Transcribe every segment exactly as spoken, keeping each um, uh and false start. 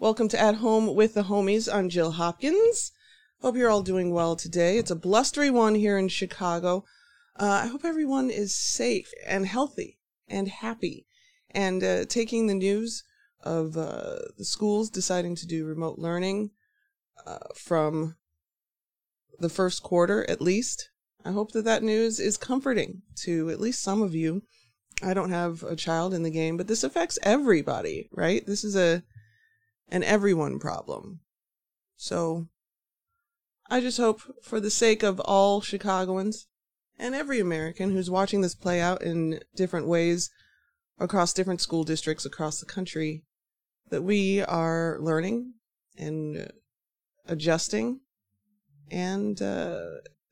Welcome to At Home with the Homies. I'm Jill Hopkins. Hope you're all doing well today. It's a blustery one here in Chicago. Uh, I hope everyone is safe and healthy and happy and uh, taking the news of uh, the schools deciding to do remote learning uh, from the first quarter at least. I hope that that news is comforting to at least some of you. I don't have a child in the game, but this affects everybody, right? This is a an everyone problem. So I just hope for the sake of all Chicagoans and every American who's watching this play out in different ways across different school districts across the country that we are learning and adjusting and uh,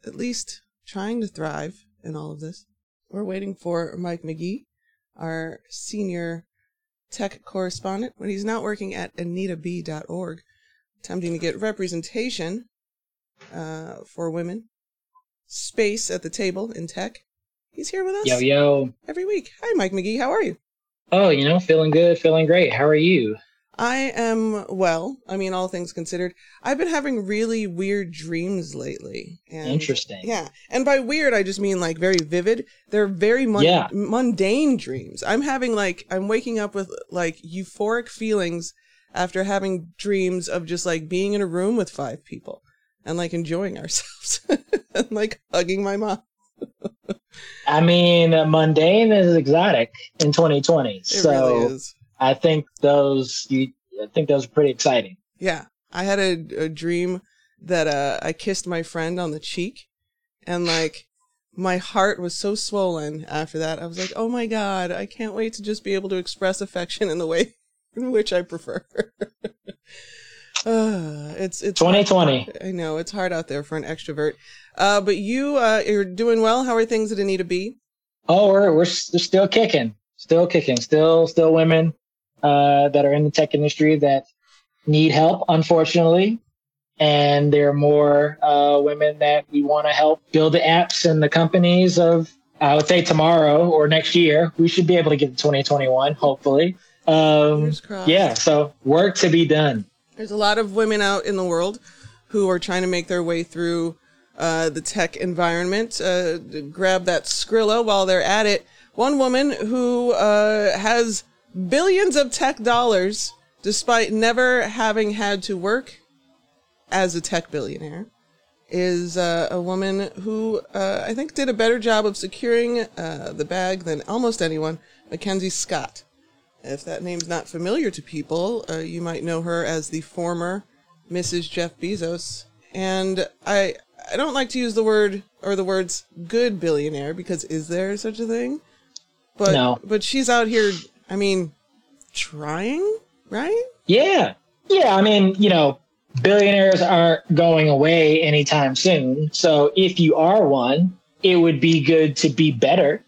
at least trying to thrive in all of this. We're waiting for Mike McGee, our senior tech correspondent, when he's not working at anita b dot org, attempting to get representation uh, for women, space at the table in tech. He's here with us. Yo, yo. Every week. Hi, Mike McGee. How are you? Oh, you know, feeling good, feeling great. How are you? I am well. I mean, all things considered. I've been having really weird dreams lately. And, interesting. Yeah. And by weird, I just mean like very vivid. They're very mun- yeah. mundane dreams. I'm having like, I'm waking up with like euphoric feelings after having dreams of just like being in a room with five people and like enjoying ourselves and like hugging my mom. I mean, mundane is exotic in twenty twenty. It so really is. I think those, you, I think those are pretty exciting. Yeah, I had a, a dream that uh, I kissed my friend on the cheek, and like my heart was so swollen after that. I was like, oh my god, I can't wait to just be able to express affection in the way in which I prefer. uh, it's it's twenty twenty. I know it's hard out there for an extrovert, uh, but you uh, you're doing well. How are things at Anita B? Oh, we're we're still kicking, still kicking, still still women. Uh, that are in the tech industry that need help, unfortunately. And there are more uh, women that we want to help build the apps and the companies of, I would say tomorrow or next year. We should be able to get to twenty twenty-one, hopefully. Um, yeah, so work to be done. There's a lot of women out in the world who are trying to make their way through uh, the tech environment. Uh, grab that Skrilla while they're at it. One woman who uh, has billions of tech dollars despite never having had to work as a tech billionaire is uh, a woman who uh, I think did a better job of securing uh, the bag than almost anyone, MacKenzie Scott. If that name's not familiar to people, uh, you might know her as the former Missus Jeff Bezos. And I I don't like to use the word or the words good billionaire because is there such a thing? But no. But she's out here, I mean, trying, right? Yeah. Yeah, I mean, you know, billionaires aren't going away anytime soon. So if you are one, it would be good to be better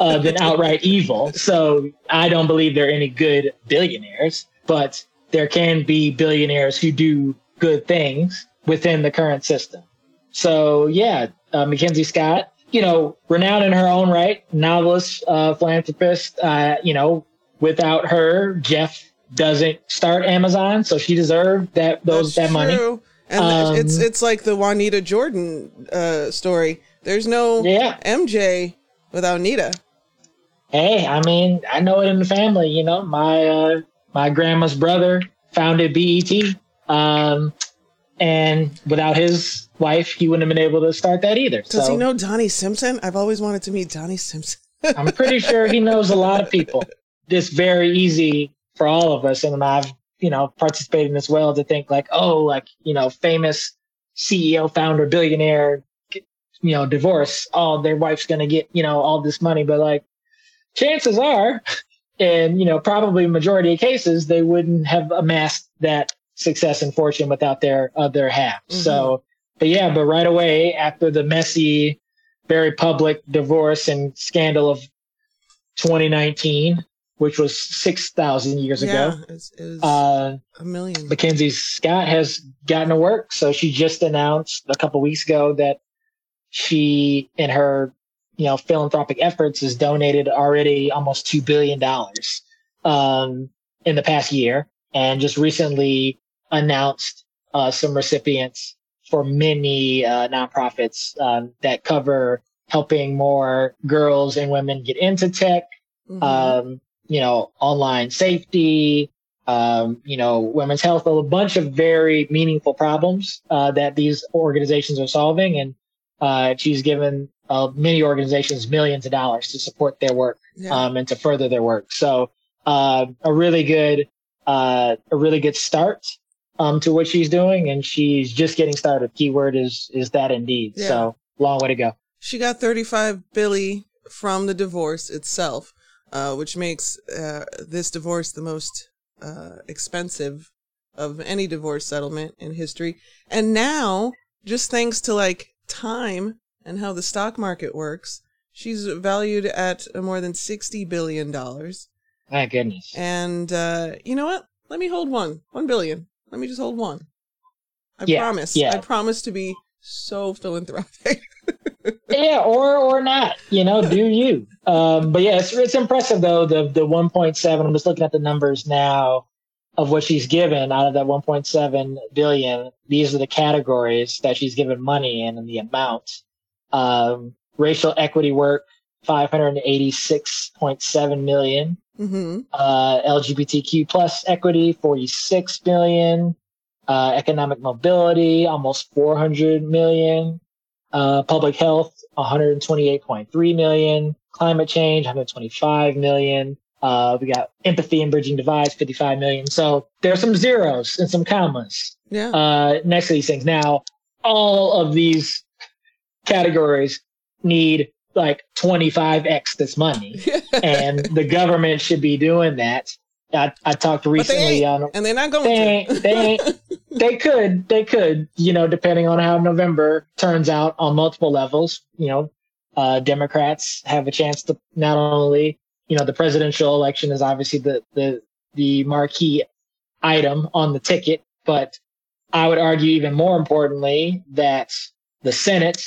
uh, than outright evil. So I don't believe there are any good billionaires, but there can be billionaires who do good things within the current system. So, yeah, uh, MacKenzie Scott, you know, renowned in her own right, novelist, uh, philanthropist, uh, you know, without her, Jeff doesn't start Amazon, so she deserved that those That's that true. money. And um, it's it's like the Juanita Jordan uh, story. There's no yeah. M J without Nita. Hey, I mean, I know it in the family. You know, my uh, my grandma's brother founded B E T, um, and without his wife, he wouldn't have been able to start that either. Does so. he know Donnie Simpson? I've always wanted to meet Donnie Simpson. I'm pretty sure he knows a lot of people. It's very easy for all of us, and I've, you know, participated in as well to think like, oh, like, you know, famous C E O, founder, billionaire, you know, divorce, oh, their wife's going to get, you know, all this money. But like chances are, and, you know, probably majority of cases, they wouldn't have amassed that success and fortune without their other half. Mm-hmm. So, but yeah, but right away after the messy, very public divorce and scandal of twenty nineteen, which was six thousand years yeah, ago. It was uh, a million. MacKenzie Scott has gotten to work. So she just announced a couple weeks ago that she, in her, you know, philanthropic efforts, has donated already almost two billion dollars um, in the past year. and just recently announced uh, some recipients for many uh, nonprofits um, that cover helping more girls and women get into tech, mm-hmm. um, you know, online safety, um, you know, women's health, a bunch of very meaningful problems uh, that these organizations are solving. And uh, she's given uh, many organizations millions of dollars to support their work yeah. um, and to further their work. So uh, a really good uh, a really good start um, to what she's doing. And she's just getting started. Keyword is is that indeed. Yeah. So long way to go. She got thirty-five billion dollars from the divorce itself, uh, which makes uh, this divorce the most uh, expensive of any divorce settlement in history. And now, just thanks to like time and how the stock market works, she's valued at more than sixty billion dollars. My goodness. And uh, you know what? Let me hold one. One billion. Let me just hold one. I yeah, promise. Yeah. I promise to be so philanthropic. Yeah, or or not, you know, do you? Um, but yeah, it's, it's impressive though. The the one point seven. I'm just looking at the numbers now of what she's given out of that one point seven billion. These are the categories that she's given money in and the amount. Um, racial equity work, five hundred eighty-six point seven million. Mm-hmm. Uh, L G B T Q plus equity, forty-six billion. Uh, economic mobility, almost four hundred million. Uh, public health, one hundred twenty-eight point three million. Climate change, one hundred twenty-five million. Uh, we got empathy and bridging divides, fifty-five million. So there's some zeros and some commas. Yeah. Uh, next to these things. Now, all of these categories need like twenty-five x this money, and the government should be doing that. I, I talked recently on, and they're not going they to. They ain't. They could. They could. You know, depending on how November turns out on multiple levels. You know, uh, Democrats have a chance to not only. You know, the presidential election is obviously the the the marquee item on the ticket, but I would argue even more importantly that the Senate.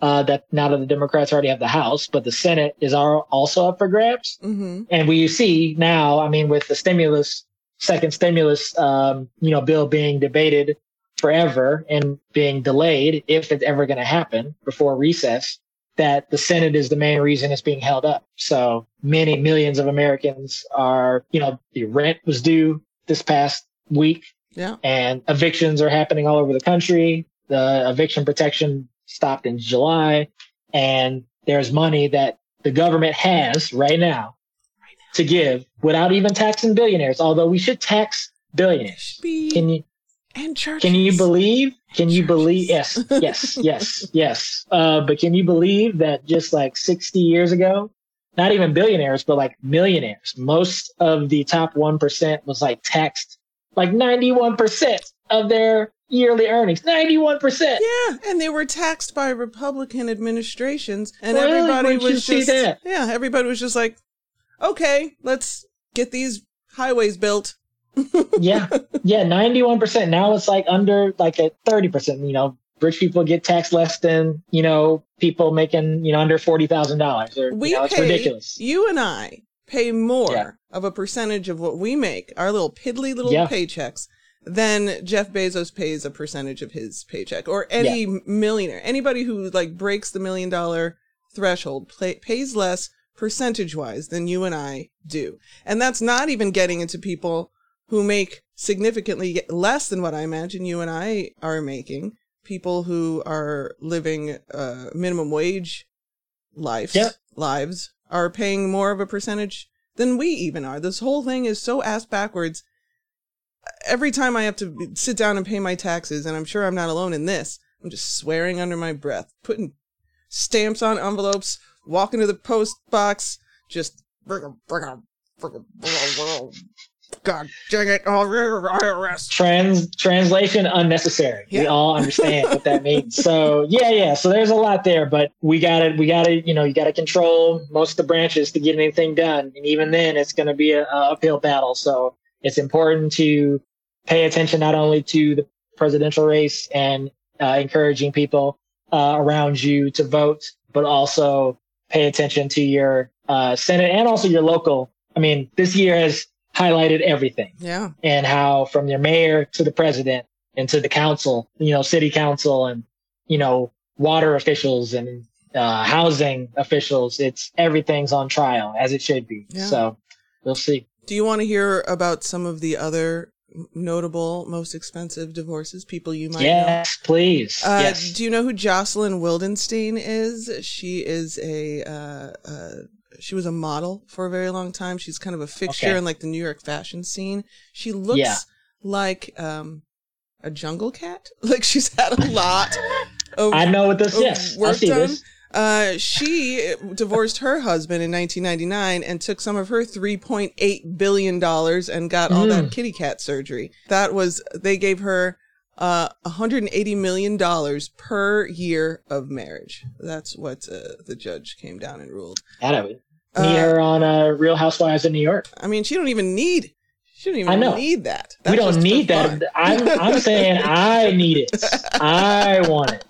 Uh, that now that the Democrats already have the House, but the Senate is are also up for grabs. Mm-hmm. And we see now, I mean, with the stimulus, second stimulus, um, you know, bill being debated forever and being delayed, if it's ever going to happen before recess, that the Senate is the main reason it's being held up. So many millions of Americans are, you know, the rent was due this past week. Yeah. And evictions are happening all over the country. The eviction protection stopped in July, and there's money that the government has right now, right now to give without even taxing billionaires, although we should tax billionaires. Can you and churches. Can you believe? Can and you churches. believe? Yes, yes, yes, yes. Uh, but can you believe that just like sixty years ago, not even billionaires, but like millionaires, most of the top one percent was like taxed like ninety-one percent of their yearly earnings, ninety-one percent. Yeah, and they were taxed by Republican administrations, and really? everybody Wouldn't was just yeah, everybody was just like, okay, let's get these highways built. yeah, yeah, ninety-one percent. Now it's like under like at thirty percent. You know, rich people get taxed less than you know people making you know under forty thousand dollars. We you know, it's pay, ridiculous. You and I pay more yeah. of a percentage of what we make, our little piddly little yeah. paychecks. Then Jeff Bezos pays a percentage of his paycheck, or any yeah. millionaire, anybody who like breaks the million dollar threshold pay, pays less percentage wise than you and I do. And that's not even getting into people who make significantly less than what I imagine you and I are making, people who are living uh, minimum wage life, yep. lives are paying more of a percentage than we even are. This whole thing is so ass backwards. Every time I have to sit down and pay my taxes, and I'm sure I'm not alone in this, I'm just swearing under my breath, putting stamps on envelopes, walking to the post box, just, God dang it, I R S. Trans- translation unnecessary. Yeah. We all understand what that means. So yeah, yeah. So there's a lot there, but we got it. We got to, you know, you got to control most of the branches to get anything done. And even then it's going to be a, a uphill battle. So it's important to pay attention not only to the presidential race and uh, encouraging people uh, around you to vote, but also pay attention to your uh, Senate and also your local. I mean, this year has highlighted everything. Yeah. And how from your mayor to the president and to the council, you know, city council and, you know, water officials and uh, housing officials, it's everything's on trial as it should be. Yeah. So we'll see. Do you want to hear about some of the other notable, most expensive divorces, people you might yes, know? Yes, please. Uh, yes. Do you know who Jocelyn Wildenstein is? She is a, uh, uh, she was a model for a very long time. She's kind of a fixture okay. in like the New York fashion scene. She looks yeah. like um, a jungle cat. Like she's had a lot of I know what this is. Yes, I see done. This. Uh, she divorced her husband in nineteen ninety-nine and took some of her three point eight billion dollars and got all mm. that kitty cat surgery. That was, they gave her uh, one hundred eighty million dollars per year of marriage. That's what uh, the judge came down and ruled. Adam, need uh, her on uh, Real Housewives of New York. I mean, she don't even need She don't even I know. need that. That's we don't need that. I'm, I'm saying I need it. I want it.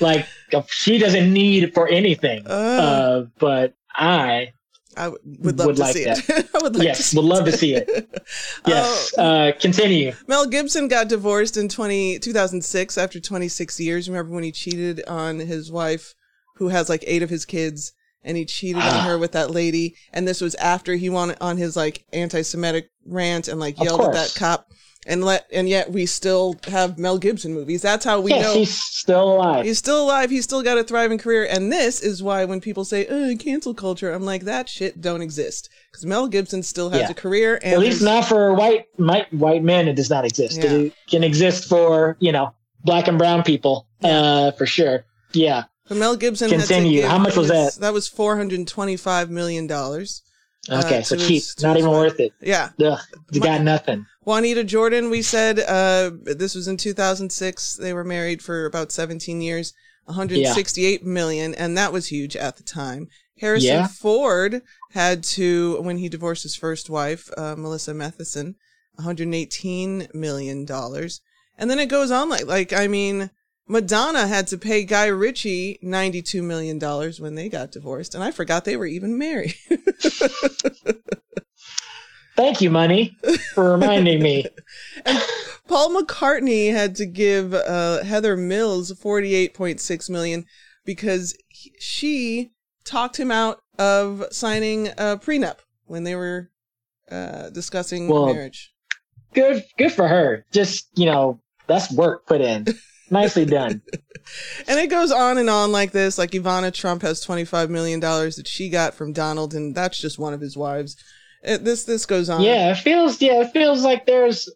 Like she doesn't need it for anything, uh, uh, but I, I w- would love would to like see that. It. I would like yes, to see would it. love to see it. Yes, uh, uh, continue. Mel Gibson got divorced in two thousand six after twenty-six years. Remember when he cheated on his wife, who has like eight of his kids, and he cheated ah. on her with that lady. And this was after he went on his like anti-Semitic rant and like yelled at that cop. And let and yet we still have Mel Gibson movies. That's how we yes, know he's still alive. He's still alive. He's still got a thriving career. And this is why when people say oh, cancel culture, I'm like that shit don't exist because Mel Gibson still has yeah. a career. And at least not for white my, white men. It does not exist. Yeah. It can exist for you know black and brown people uh, for sure. Yeah. But Mel Gibson. Continue. How much was that? That was four hundred twenty-five million dollars. Okay, uh, so cheap. His, Not even worth it. Yeah. Ugh, you got nothing. Juanita Jordan, we said, uh, this was in two thousand six. They were married for about seventeen years, one hundred sixty-eight million dollars, and that was huge at the time. Harrison yeah. Ford had to, when he divorced his first wife, uh, Melissa Matheson, one hundred eighteen million dollars. And then it goes on like, like, I mean... Madonna had to pay Guy Ritchie ninety-two million dollars when they got divorced, and I forgot they were even married. Thank you, money, for reminding me. And Paul McCartney had to give uh, Heather Mills forty-eight point six million dollars because he, she talked him out of signing a prenup when they were uh, discussing well, marriage. Good, good for her. Just, you know, that's work put in. Nicely done. And it goes on and on like this. Like Ivana Trump has twenty-five million dollars that she got from Donald, and that's just one of his wives. It, this this goes on. Yeah, it feels yeah, it feels like there's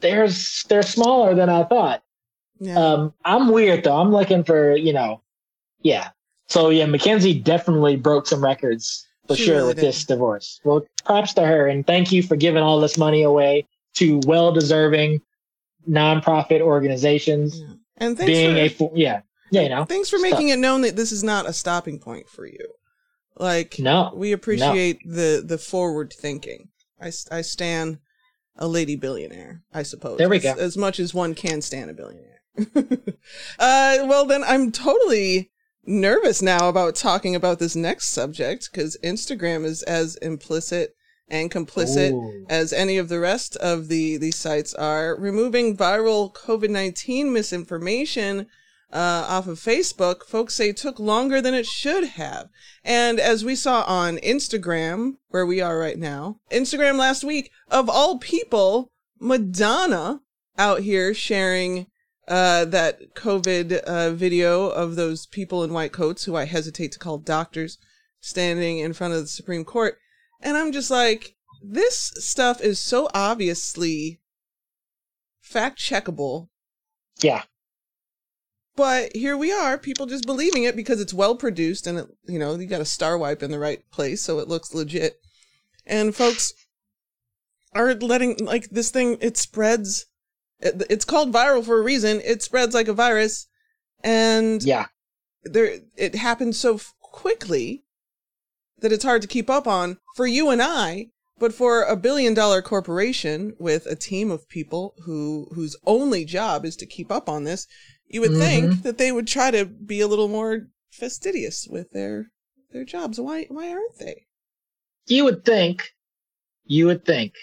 there's they're smaller than I thought. Yeah. Um, I'm weird though. I'm looking for you know, yeah. So yeah, MacKenzie definitely broke some records for she sure really with did. this divorce. Well, props to her, and thank you for giving all this money away to well-deserving nonprofit organizations. Yeah. And thanks being for, a yeah, yeah, you know. Thanks for making stuff. it known that this is not a stopping point for you. Like, no, we appreciate no. the the forward thinking. I, I stand a lady billionaire, I suppose. There we as, go. As much as one can stand a billionaire. uh, well, then I'm totally nervous now about talking about this next subject because Instagram is as implicit and complicit Ooh. as any of the rest of the, the sites are. Removing viral COVID nineteen misinformation uh, off of Facebook, folks say took longer than it should have. And as we saw on Instagram, where we are right now, Instagram last week, of all people, Madonna out here sharing uh, that COVID uh, video of those people in white coats, who I hesitate to call doctors, standing in front of the Supreme Court. And I'm just like, this stuff is so obviously fact-checkable. Yeah. But here we are, people just believing it because it's well-produced and, it, you know, you got a star wipe in the right place, so it looks legit. And folks are letting, like, this thing, it spreads. It, it's called viral for a reason. It spreads like a virus. And yeah, there it happens so f- quickly. that it's hard to keep up on for you and I, but for a billion dollar corporation with a team of people who whose only job is to keep up on this, you would mm-hmm. think that they would try to be a little more fastidious with their their jobs. Why why aren't they? You would think. You would think.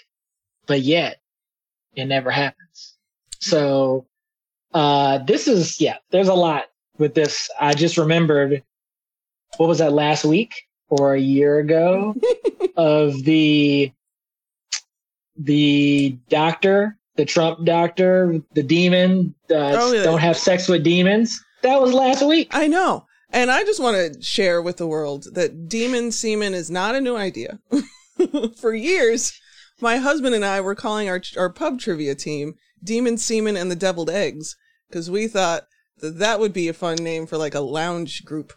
but yet it never happens. So uh, this is, yeah, there's a lot with this. I just remembered, what was that, last week or a year ago of the the doctor, the Trump doctor, the demon, uh, oh, yeah. don't have sex with demons. That was last week. I know. And I just want to share with the world that demon semen is not a new idea. For years, my husband and I were calling our our pub trivia team Demon Semen and the Deviled Eggs, because we thought that that would be a fun name for like a lounge group.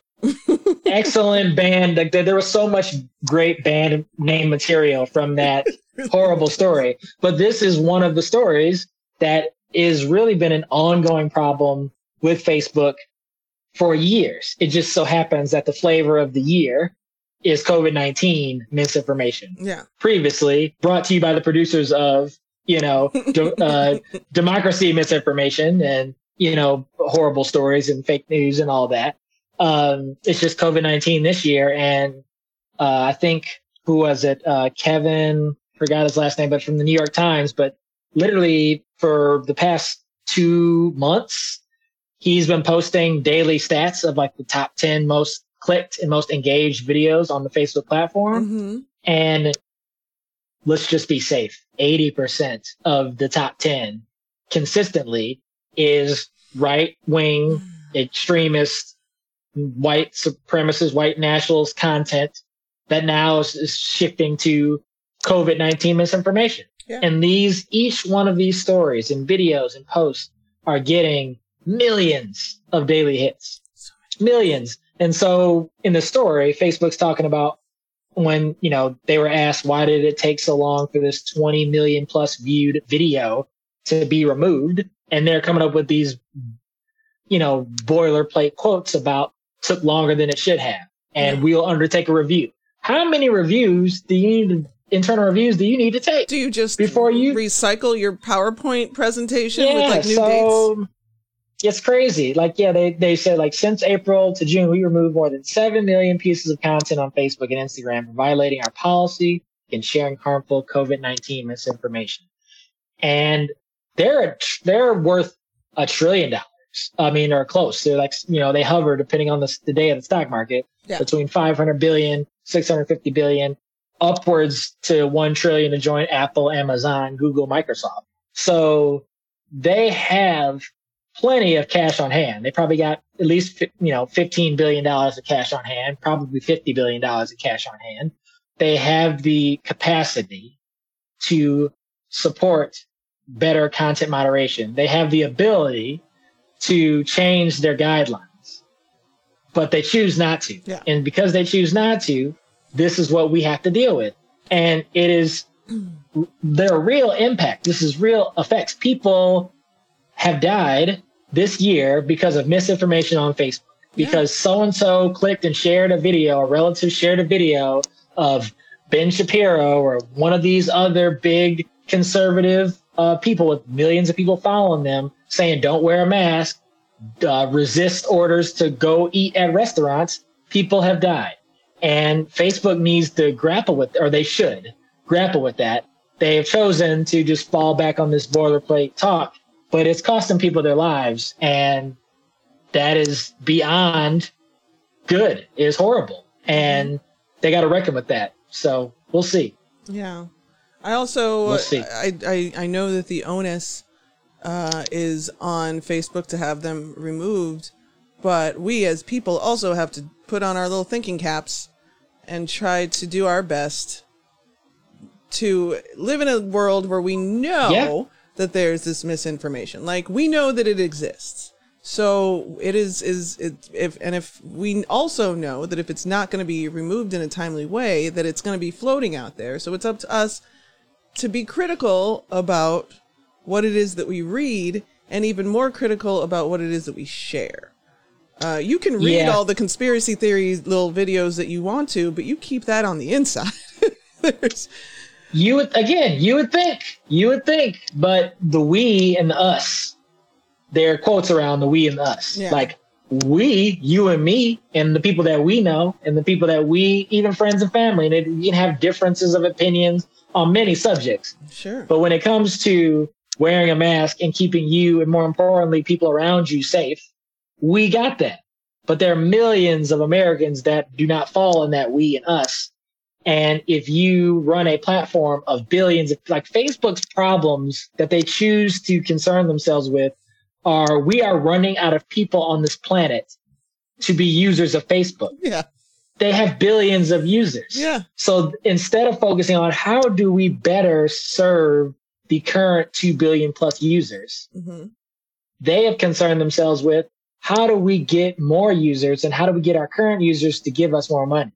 Excellent band. Like, there was so much great band name material from that horrible story. But this is one of the stories that is really been an ongoing problem with Facebook for years. It just so happens that the flavor of the year is COVID nineteen misinformation. Yeah. Previously brought to you by the producers of, you know, de- uh, democracy misinformation and, you know, horrible stories and fake news and all that. Um, it's just COVID nineteen this year. And uh, I think, who was it? Uh, Kevin, forgot his last name, but from the New York Times. But literally for the past two months, he's been posting daily stats of like the top ten most clicked and most engaged videos on the Facebook platform. Mm-hmm. And let's just be safe. eighty percent of the top ten consistently is right wing, extremist, white supremacist, white nationalist content that now is, is shifting to COVID nineteen misinformation. Yeah. And these, each one of these stories and videos and posts are getting millions of daily hits, millions. And so in the story, Facebook's talking about when, you know, they were asked, why did it take so long for this twenty million plus viewed video to be removed? And they're coming up with these, you know, boilerplate quotes about took longer than it should have. And yeah. we'll undertake a review. How many reviews do you need, internal reviews do you need to take? Do you just before you recycle your PowerPoint presentation yeah, with like new so, dates? It's crazy. Like, yeah, they, they said like since April to June, we removed more than seven million pieces of content on Facebook and Instagram for violating our policy and sharing harmful COVID nineteen misinformation. And they're, they're worth a trillion dollars. I mean, or close. They're like, you know, they hover depending on the, the day of the stock market yeah. between five hundred billion, six hundred fifty billion, upwards to one trillion to join Apple, Amazon, Google, Microsoft. So they have plenty of cash on hand. They probably got at least, you know, fifteen billion dollars of cash on hand, probably fifty billion dollars of cash on hand. They have the capacity to support better content moderation. They have the ability to change their guidelines, but they choose not to. Yeah. And because they choose not to, this is what we have to deal with. And it is their real impact. This is real effects. People have died this year because of misinformation on Facebook, because yeah. so-and-so clicked and shared a video, a relative shared a video of Ben Shapiro or one of these other big conservative uh, people with millions of people following them, saying don't wear a mask, uh, resist orders to go eat at restaurants. People have died. And Facebook needs to grapple with, or they should grapple with that. They have chosen to just fall back on this boilerplate talk, but it's costing people their lives. And that is beyond good. It is horrible. And they got to reckon with that. So we'll see. Yeah. I also, we'll see. I, I, I know that the onus Uh, is on Facebook to have them removed, but we as people also have to put on our little thinking caps and try to do our best to live in a world where we know yeah. that there's this misinformation. Like, we know that it exists. So it is, is it, if, and if we also know that if it's not going to be removed in a timely way, that it's going to be floating out there. So it's up to us to be critical about what it is that we read, and even more critical about what it is that we share. Uh, you can read yeah. all the conspiracy theories, little videos that you want to, but you keep that on the inside. you would, again, you would think, you would think, but the we and the us, there are quotes around the we and the us. Yeah. Like we, you and me, and the people that we know, and the people that we, even friends and family, and it, you can have differences of opinions on many subjects. Sure. But when it comes to wearing a mask and keeping you, and more importantly, people around you safe, we got that. But there are millions of Americans that do not fall in that we and us. And if you run a platform of billions, of, like Facebook's problems that they choose to concern themselves with are, we are running out of people on this planet to be users of Facebook. Yeah. They have billions of users. Yeah. So instead of focusing on how do we better serve the current two billion plus users, mm-hmm. they have concerned themselves with, how do we get more users and how do we get our current users to give us more money?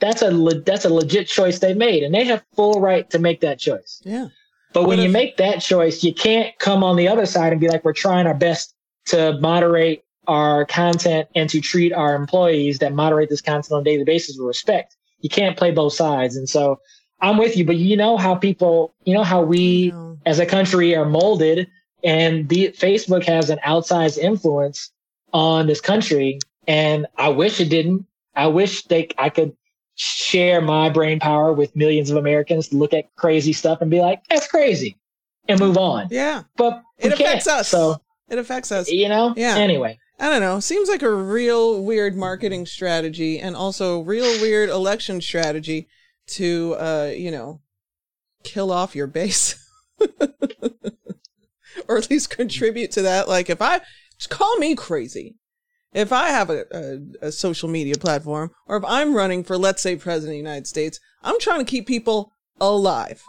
That's a le- that's a legit choice they made, and they have full right to make that choice. Yeah. But what when if- you make that choice, you can't come on the other side and be like, we're trying our best to moderate our content and to treat our employees that moderate this content on a daily basis with respect. You can't play both sides. And so I'm with you, but you know how people, you know how we yeah. as a country are molded, and the Facebook has an outsized influence on this country. And I wish it didn't. I wish they, I could share my brain power with millions of Americans to look at crazy stuff and be like, that's crazy, and move on. Yeah. But it affects us. So it affects us, you know? Yeah. Anyway, I don't know. Seems like a real weird marketing strategy, and also real weird election strategy to, uh, you know, kill off your base or at least contribute to that. Like if I just call me crazy, if I have a, a, a social media platform, or if I'm running for, let's say, president of the United States, I'm trying to keep people alive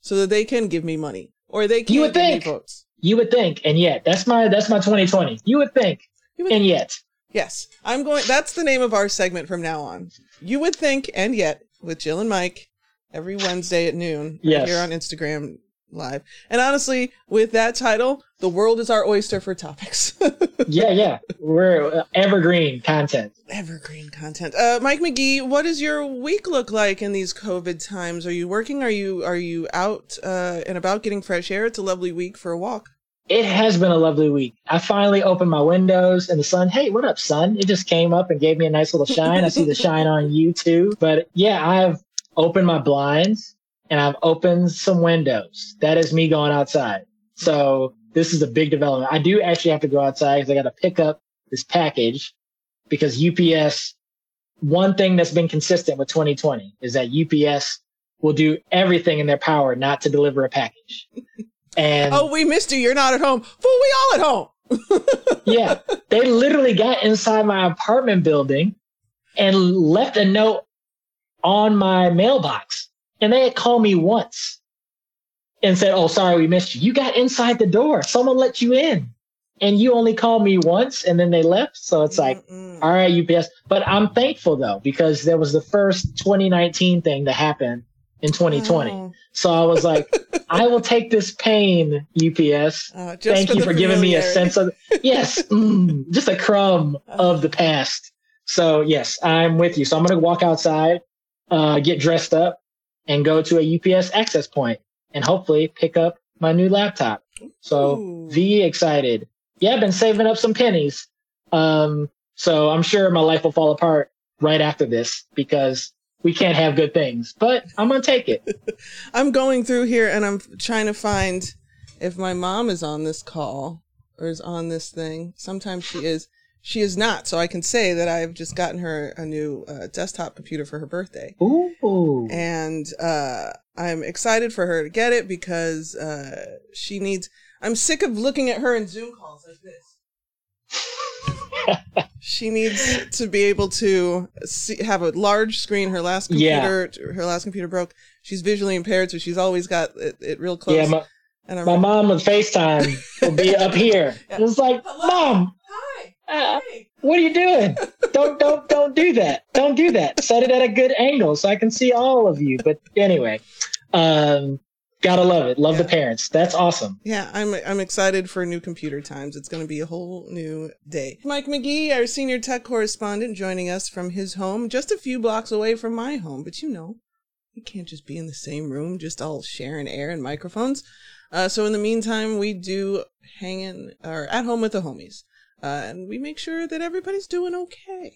so that they can give me money, or they can give me votes. You would think, and yet, that's my that's my twenty twenty. You would think, you would and think. Yet. Yes, I'm going. That's the name of our segment from now on. You would think, and yet, with Jill and Mike, every Wednesday at noon yes. here on Instagram Live. And honestly, with that title, the world is our oyster for topics. yeah, yeah. We're evergreen content. Evergreen content. Uh, Mike McGee, what does your week look like in these COVID times? Are you working? Are you are you out uh, and about getting fresh air? It's a lovely week for a walk. It has been a lovely week. I finally opened my windows and the sun, hey, what up, sun? It just came up and gave me a nice little shine. I see the shine on you too. But yeah, I've opened my blinds. And I've opened some windows. That is me going outside. So this is a big development. I do actually have to go outside because I got to pick up this package, because U P S, one thing that's been consistent with twenty twenty is that U P S will do everything in their power not to deliver a package. And oh, we missed you. You're not at home. Fool, we all at home. yeah. They literally got inside my apartment building and left a note on my mailbox. And they had called me once and said, oh, sorry, we missed you. You got inside the door. Someone let you in. And you only called me once, and then they left. So it's like, mm-mm. all right, U P S. But I'm thankful, though, because there was the first twenty nineteen thing that happened in twenty twenty. Oh. So I was like, I will take this pain, U P S. Uh, Thank for you for giving me a sense of, yes, mm, just a crumb of the past. So, yes, I'm with you. So I'm going to walk outside, uh, get dressed up, and go to a U P S access point and hopefully pick up my new laptop. So ooh. V excited. Yeah, I've been saving up some pennies. Um, so I'm sure my life will fall apart right after this because we can't have good things, but I'm going to take it. I'm going through here and I'm trying to find if my mom is on this call or is on this thing. Sometimes she is. She is not, so I can say that I've just gotten her a new uh, desktop computer for her birthday. Ooh. And uh, I'm excited for her to get it because uh, she needs... I'm sick of looking at her in Zoom calls like this. She needs to be able to see, have a large screen. Her last computer yeah. her last computer broke. She's visually impaired, so she's always got it, it real close. Yeah, my, and my right. mom with FaceTime will be up here. Yeah. It's like, hello? Mom! Hi! Uh, what are you doing? Don't, don't, don't do that. Don't do that. Set it at a good angle so I can see all of you. But anyway, um, gotta love it. Love yeah. the parents. That's awesome. Yeah. I'm, I'm excited for new computer times. It's going to be a whole new day. Mike McGee, our senior tech correspondent, joining us from his home, just a few blocks away from my home, but you know, we can't just be in the same room, just all sharing air and microphones. Uh, so in the meantime, we do hang in or at home with the homies. Uh, and we make sure that everybody's doing okay.